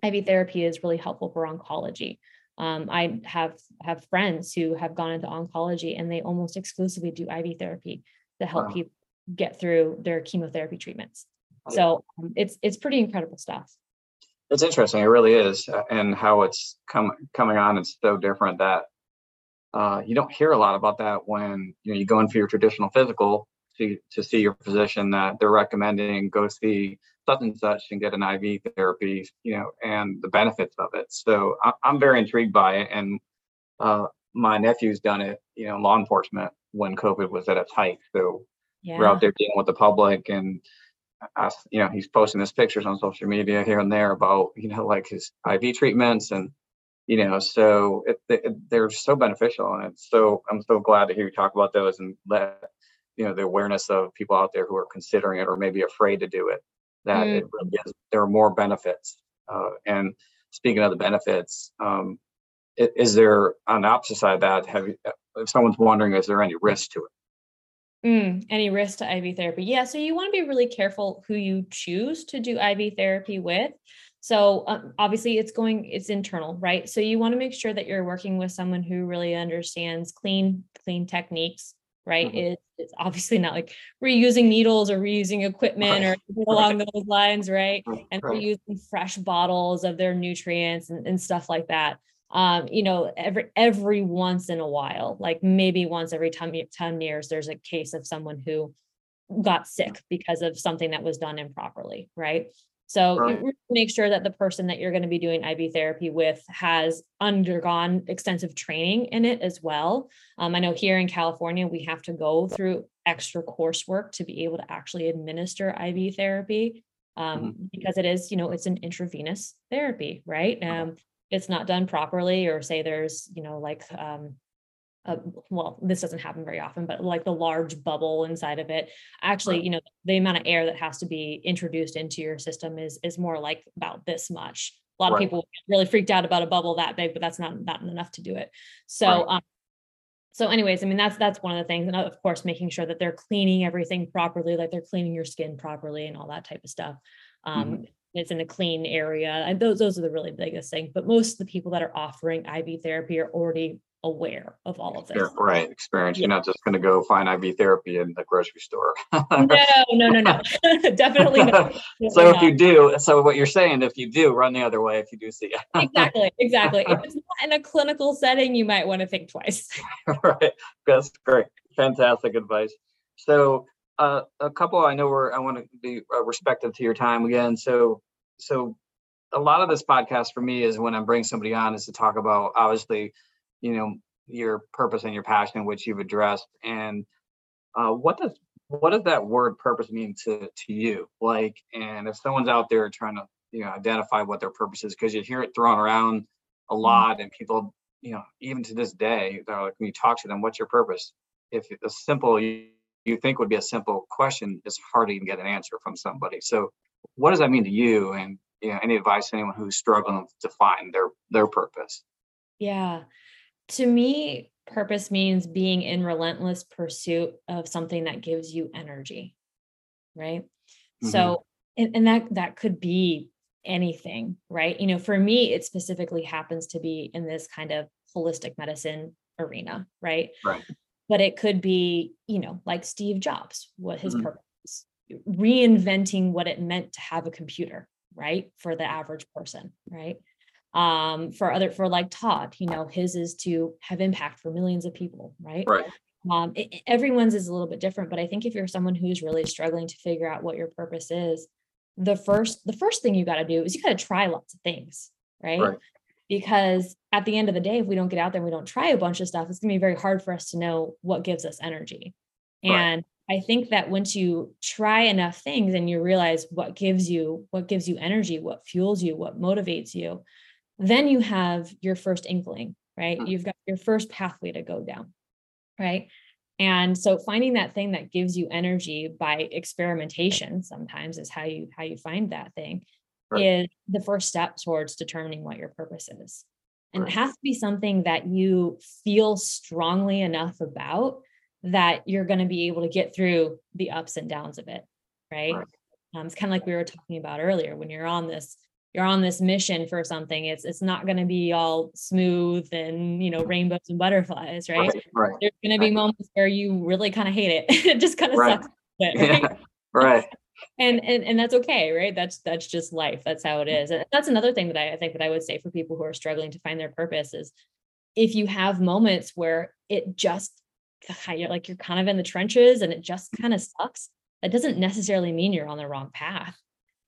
I V therapy is really helpful for oncology. Um, I have, have friends who have gone into oncology and they almost exclusively do I V therapy to help wow. people get through their chemotherapy treatments. So um, it's, it's pretty incredible stuff. It's interesting. It really is. Uh, and how it's come, coming on is so different that Uh, you don't hear a lot about that when you know you go in for your traditional physical to, to see your physician that they're recommending go see such and such and get an I V therapy, you know, and the benefits of it. So I, I'm very intrigued by it, and uh, my nephew's done it, you know, law enforcement when COVID was at its height. So yeah. we're out there dealing with the public, and I, you know, he's posting his pictures on social media here and there about you know like his I V treatments and. You know, so it, it, they're so beneficial, and it's so I'm so glad to hear you talk about those and let you know the awareness of people out there who are considering it or maybe afraid to do it. That mm. it really is, there are more benefits. Uh, and speaking of the benefits, um, it, is there on the opposite side of that? Have you, if someone's wondering, is there any risk to it? Mm, any risk to I V therapy? Yeah. So you want to be really careful who you choose to do I V therapy with. So um, obviously it's going, it's internal, right? So you want to make sure that you're working with someone who really understands clean, clean techniques, right? Mm-hmm. It, it's obviously not like reusing needles or reusing equipment right. or along right. those lines, right? right. And right. reusing fresh bottles of their nutrients and, and stuff like that. Um, you know, every, every once in a while, like maybe once every ten years, there's a case of someone who got sick because of something that was done improperly. Right. So right. you make sure that the person that you're going to be doing I V therapy with has undergone extensive training in it as well. Um, I know here in California, we have to go through extra coursework to be able to actually administer I V therapy, um, mm-hmm. because it is, you know, it's an intravenous therapy, right? Um, it's not done properly, or say there's, you know, like, um, a, well, this doesn't happen very often, but like the large bubble inside of it, actually, right. you know, the amount of air that has to be introduced into your system is, is more like about this much. A lot right. of people get really freaked out about a bubble that big, but that's not, not enough to do it. So, right. um, so anyways, I mean, that's, that's one of the things. And of course, making sure that they're cleaning everything properly, like they're cleaning your skin properly and all that type of stuff. Um, mm-hmm. It's in a clean area. And those, those are the really biggest thing. But most of the people that are offering I V therapy are already aware of all of this. Right. Experience. Yeah. You're not just going to go find I V therapy in the grocery store. no, no, no, no. Definitely not. Definitely so if not. you do, so what you're saying, if you do, run the other way, if you do see it. exactly. Exactly. If it's not in a clinical setting, you might want to think twice. Right. That's great. Fantastic advice. So Uh, a couple, I know we're, I want to be uh, respective to your time again. So, so a lot of this podcast for me is when I bring somebody on is to talk about, obviously, you know, your purpose and your passion, which you've addressed. And uh, what does, what does that word purpose mean to, to you? Like, and if someone's out there trying to, you know, identify what their purpose is, because you hear it thrown around a lot, and people, you know, even to this day, they're like, when you talk to them, what's your purpose? If it's simple, you you think would be a simple question, it's hard to even get an answer from somebody. So what does that mean to you? And you know, any advice to anyone who's struggling to find their, their purpose? Yeah. To me, purpose means being in relentless pursuit of something that gives you energy. Right. Mm-hmm. So, and, and that, that could be anything, right? You know, for me, it specifically happens to be in this kind of holistic medicine arena. Right. Right. But it could be, you know, like Steve Jobs, what his mm-hmm. purpose is, reinventing what it meant to have a computer, right? For the average person, right? Um, for other, for like Todd, you know, his is to have impact for millions of people, right? Right. Um, it, everyone's is a little bit different, but I think if you're someone who's really struggling to figure out what your purpose is, the first, the first thing you got to do is you got to try lots of things, right? Right. Because at the end of the day, if we don't get out there, and we don't try a bunch of stuff, it's gonna be very hard for us to know what gives us energy. And right. I think that once you try enough things and you realize what gives you, what gives you energy, what fuels you, what motivates you, then you have your first inkling, right? Mm-hmm. You've got your first pathway to go down, right? And so finding that thing that gives you energy by experimentation sometimes is how you, how you find that thing. Right. Is the first step towards determining what your purpose is. And right. it has to be something that you feel strongly enough about that you're going to be able to get through the ups and downs of it. Right. right. Um, it's kind of like we were talking about earlier, when you're on this, you're on this mission for something, it's, it's not going to be all smooth and, you know, rainbows and butterflies, right? right. right. There's going to be right. moments where you really kind of hate it. It just kind of right. sucks. It, right. Yeah. right. And, and, and that's okay. Right. That's, that's just life. That's how it is. And that's another thing that I, I think that I would say for people who are struggling to find their purpose is if you have moments where it just, you're like, you're kind of in the trenches and it just kind of sucks, that doesn't necessarily mean you're on the wrong path.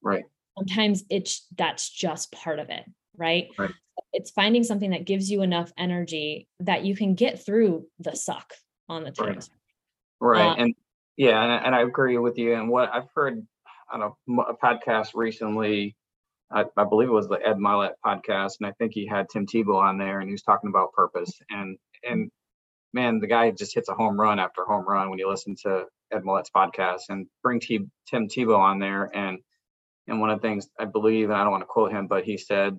Right. Sometimes it's, that's just part of it. Right. Right. It's finding something that gives you enough energy that you can get through the suck on the times. Right. right. Um, and Yeah, and, and I agree with you. And what I've heard on a, a podcast recently, I, I believe it was the Ed Millett podcast, and I think he had Tim Tebow on there, and he was talking about purpose. And and man, the guy just hits a home run after home run when you listen to Ed Millett's podcast. And bring T, Tim Tebow on there, and and one of the things I believe, and I don't want to quote him, but he said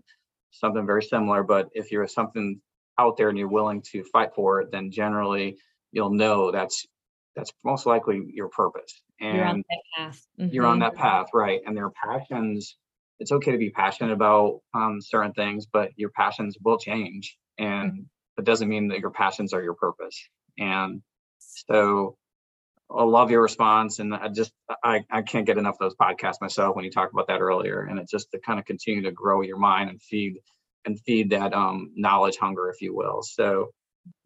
something very similar. But if you're something out there and you're willing to fight for it, then generally you'll know that's that's most likely your purpose. And you're on that path. Mm-hmm. You're on that path, right? And their passions, it's okay to be passionate about um, certain things, but your passions will change. And mm-hmm. it doesn't mean that your passions are your purpose. And so I love your response. And I just, I, I can't get enough of those podcasts myself when you talked about that earlier. And it's just to kind of continue to grow your mind and feed and feed that um, knowledge hunger, if you will. So,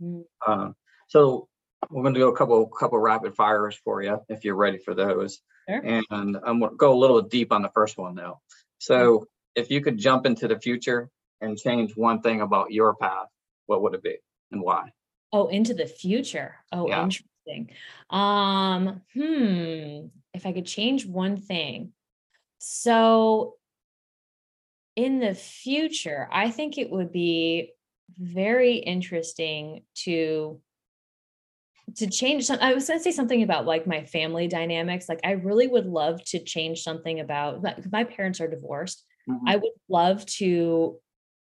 mm-hmm. uh, so we're going to do a couple, couple rapid fires for you if you're ready for those. Sure. And I'm going to go a little deep on the first one though. So if you could jump into the future and change one thing about your path, what would it be and why? Oh, into the future. Oh, yeah. Interesting. Um, hmm. If I could change one thing. So in the future, I think it would be very interesting to to change some, I was going to say something about like my family dynamics. Like I really would love to change something about, like my parents are divorced. Mm-hmm. I would love to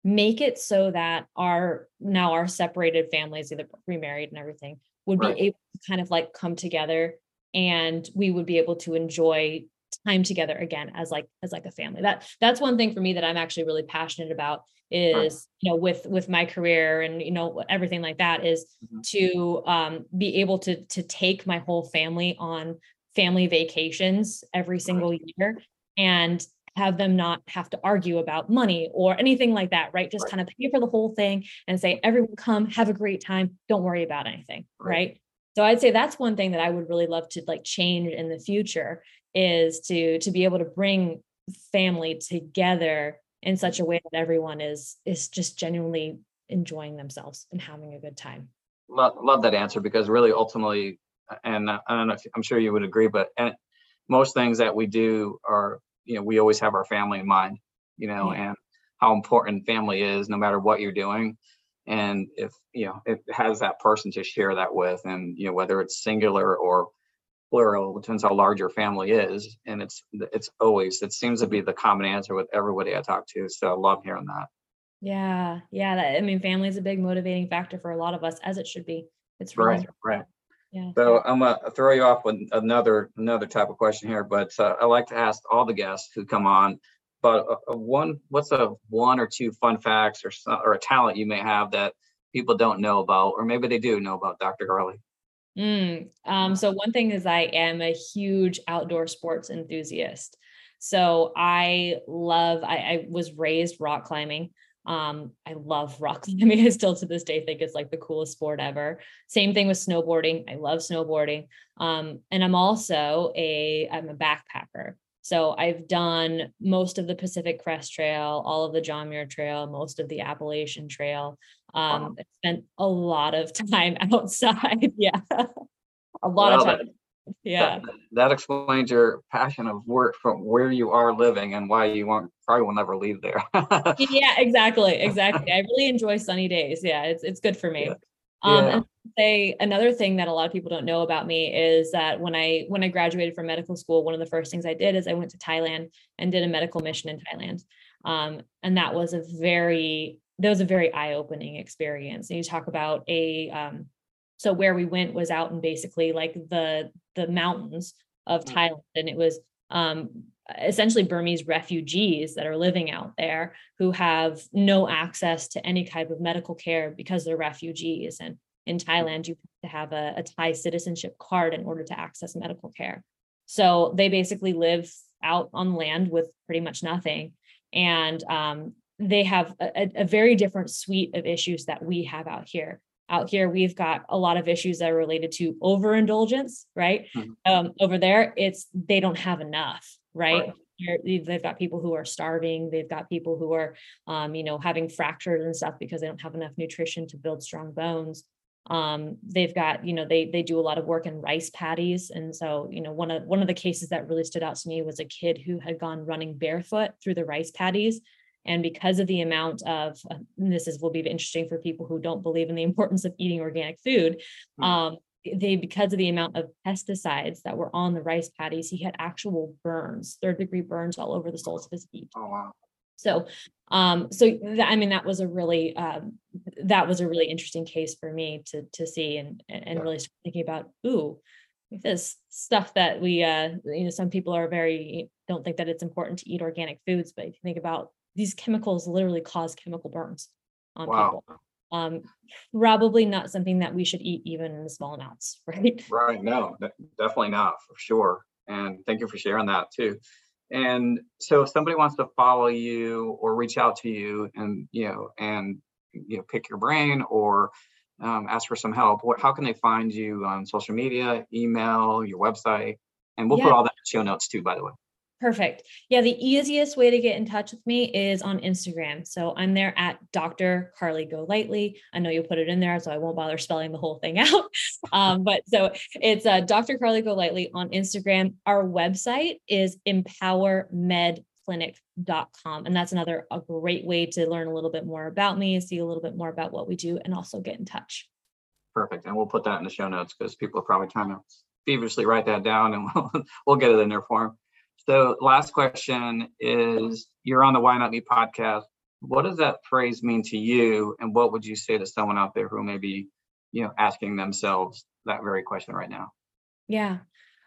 make it so that our, now our separated families, either remarried and everything, would right. be able to kind of like come together, and we would be able to enjoy time together again as like, as like a family. That that's one thing for me that I'm actually really passionate about is, right. you know, with, with my career and, you know, everything like that is mm-hmm. to um, be able to, to take my whole family on family vacations every single right. year and have them not have to argue about money or anything like that. Right. Just right. kind of pay for the whole thing and say, everyone come have a great time. Don't worry about anything. Right. right? So I'd say that's one thing that I would really love to like change in the future is to, to be able to bring family together in such a way that everyone is, is just genuinely enjoying themselves and having a good time. Love, love that answer, because really ultimately, and I don't know if I'm sure you would agree, but most things that we do are, you know, we always have our family in mind, you know, yeah. and how important family is no matter what you're doing. And if, you know, it has that person to share that with, and, you know, whether it's singular or plural, depends how large your family is. And it's, it's always, it seems to be the common answer with everybody I talk to. So I love hearing that. Yeah. Yeah. That, I mean, family is a big motivating factor for a lot of us, as it should be. It's really right. right. Yeah. So I'm going to throw you off with another, another type of question here, but uh, I like to ask all the guests who come on, but a, a one, what's a one or two fun facts or, or a talent you may have that people don't know about, or maybe they do know about Doctor Carleigh? Mm, um, so one thing is I am a huge outdoor sports enthusiast. So I love, I, I was raised rock climbing. Um, I love rock climbing. I still to this day think it's like the coolest sport ever. Same thing with snowboarding. I love snowboarding. Um, and I'm also a, I'm a backpacker. So I've done most of the Pacific Crest Trail, all of the John Muir Trail, most of the Appalachian Trail. Um, wow. I spent a lot of time outside. Yeah. a lot wow, of time. That, yeah. That, that explains your passion of work from where you are living and why you won't, probably will never leave there. yeah, exactly. Exactly. I really enjoy sunny days. Yeah. It's, it's good for me. Yeah. Um, yeah. And say another thing that a lot of people don't know about me is that when I, when I graduated from medical school, one of the first things I did is I went to Thailand and did a medical mission in Thailand. Um, and that was a very, that was a very eye-opening experience. And you talk about a, um, so where we went was out in basically like the, the mountains of Thailand. And it was, um, essentially Burmese refugees that are living out there who have no access to any type of medical care because they're refugees. And in Thailand, you have to have a, a Thai citizenship card in order to access medical care. So they basically live out on land with pretty much nothing. And um, they have a, a very different suite of issues that we have out here. Out here, we've got a lot of issues that are related to overindulgence, right? Mm-hmm. Um, over there, it's they don't have enough. Right. right. They've got people who are starving. They've got people who are, um, you know, having fractures and stuff because they don't have enough nutrition to build strong bones. Um, they've got, you know, they, they do a lot of work in rice paddies. And so, you know, one of, one of the cases that really stood out to me was a kid who had gone running barefoot through the rice paddies. And because of the amount of, and this is, will be interesting for people who don't believe in the importance of eating organic food. Mm-hmm. Um, they, because of the amount of pesticides that were on the rice paddies, he had actual burns, third degree burns all over the soles of his feet. Oh, wow. So, um, so th- I mean, that was a really, um, that was a really interesting case for me to, to see and, and yeah. really start thinking about, ooh, this stuff that we, uh, you know, some people are very, don't think that it's important to eat organic foods, but if you think about these chemicals literally cause chemical burns on wow. people. Um, probably not something that we should eat even in small amounts, right? Right. No, definitely not, for sure. And thank you for sharing that too. And so if somebody wants to follow you or reach out to you and, you know, and, you know, pick your brain or um, ask for some help, what, how can they find you on social media, email, your website? And we'll yeah. put all that in show notes too, by the way. Perfect. Yeah. The easiest way to get in touch with me is on Instagram. So I'm there at Doctor Carleigh Golightly. I know you'll put it in there, so I won't bother spelling the whole thing out. Um, but so it's uh, Doctor Carleigh Golightly on Instagram. Our website is empower med clinic dot com. And that's another a great way to learn a little bit more about me, see a little bit more about what we do, and also get in touch. Perfect. And we'll put that in the show notes because people are probably trying to feverishly write that down, and we'll, we'll get it in there for them. So last question is, you're on the Why Not Me podcast. What does that phrase mean to you? And what would you say to someone out there who may be, you know, asking themselves that very question right now? Yeah.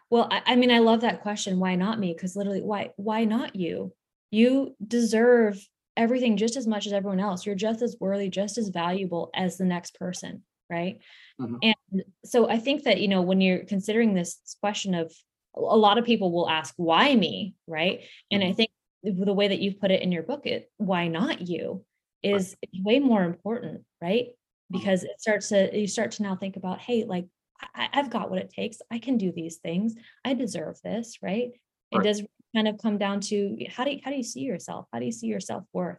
Well, I, I mean, I love that question. Why not me? Because literally, why, why not you? You deserve everything just as much as everyone else. You're just as worthy, just as valuable as the next person. Right. Mm-hmm. And so I think that, you know, when you're considering this question of, a lot of people will ask, why me? Right. And I think the way that you've put it in your book, it, why not you, is way more important. Right. Because it starts to, you start to now think about, hey, like I, I've got what it takes. I can do these things. I deserve this. Right. It does kind of come down to how do you, how do you see yourself? How do you see your self-worth?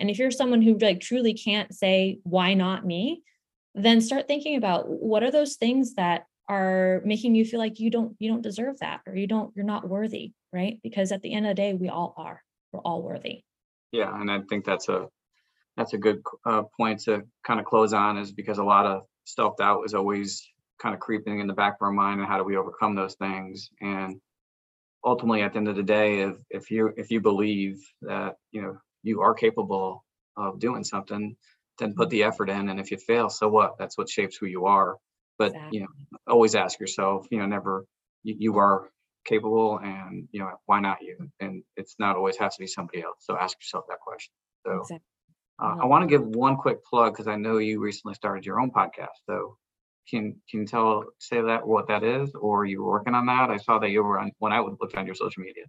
And if you're someone who like truly can't say, why not me, then start thinking about what are those things that are making you feel like you don't, you don't deserve that, or you don't, you're not worthy. Right. Because at the end of the day, we all are, we're all worthy. Yeah. And I think that's a, that's a good uh, point to kind of close on, is because a lot of self-doubt is always kind of creeping in the back of our mind, and how do we overcome those things? And ultimately at the end of the day, if, if you, if you believe that, you know, you are capable of doing something, then put the effort in. And if you fail, so what? That's what shapes who you are. But, exactly. you know, always ask yourself, you know, never, you, you are capable, and, you know, why not you? And it's not always has to be somebody else. So ask yourself that question. So exactly. uh, yeah. I want to give one quick plug, because I know you recently started your own podcast. So can can you tell, say that, what that is, or you were working on that? I saw that you were on, when I looked on your social media.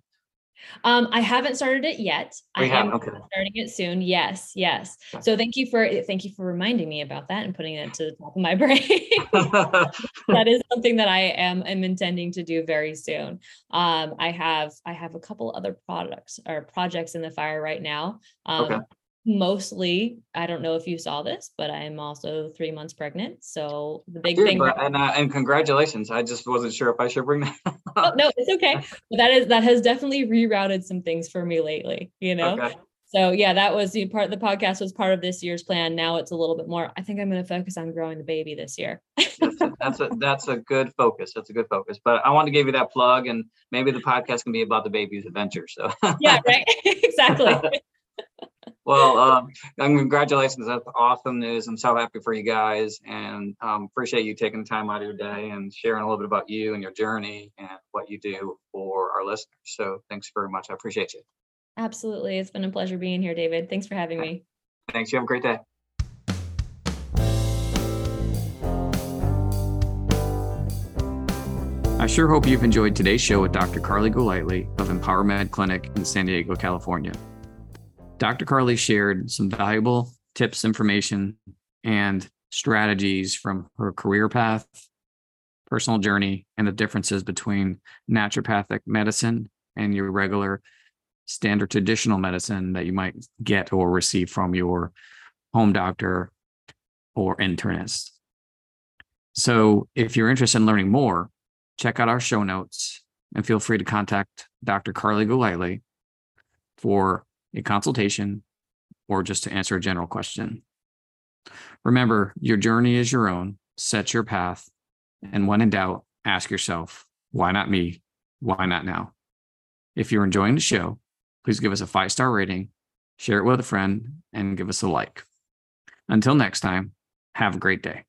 Um, I haven't started it yet. We I am okay. starting it soon. Yes. Yes. So thank you for, thank you for reminding me about that and putting it to the top of my brain. That is something that I am, am intending to do very soon. Um, I have, I have a couple other products or projects in the fire right now. Um, okay. Mostly, I don't know if you saw this, but I am also three months pregnant. So the big Dude, thing, but, and, uh, and congratulations! I just wasn't sure if I should bring that up. Oh, no, it's okay. But that is that has definitely rerouted some things for me lately. You know, okay. So yeah, that was the part. The podcast was part of this year's plan. Now it's a little bit more. I think I'm going to focus on growing the baby this year. that's, a, that's a that's a good focus. That's a good focus. But I want to give you that plug, and maybe the podcast can be about the baby's adventure. So yeah, right, exactly. Well, um, congratulations. That's awesome news. I'm so happy for you guys, and um, appreciate you taking the time out of your day and sharing a little bit about you and your journey and what you do for our listeners. So thanks very much. I appreciate you. Absolutely. It's been a pleasure being here, David. Thanks for having me. Thanks. You have a great day. I sure hope you've enjoyed today's show with Doctor Carleigh Golightly of Empower Med Clinic in San Diego, California. Doctor Carleigh shared some valuable tips, information, and strategies from her career path, personal journey, and the differences between naturopathic medicine and your regular standard traditional medicine that you might get or receive from your home doctor or internist. So if you're interested in learning more, check out our show notes and feel free to contact Doctor Carleigh Golightly for a consultation, or just to answer a general question. Remember, your journey is your own. Set your path. And when in doubt, ask yourself, why not me? Why not now? If you're enjoying the show, please give us a five-star rating, share it with a friend, and give us a like. Until next time, have a great day.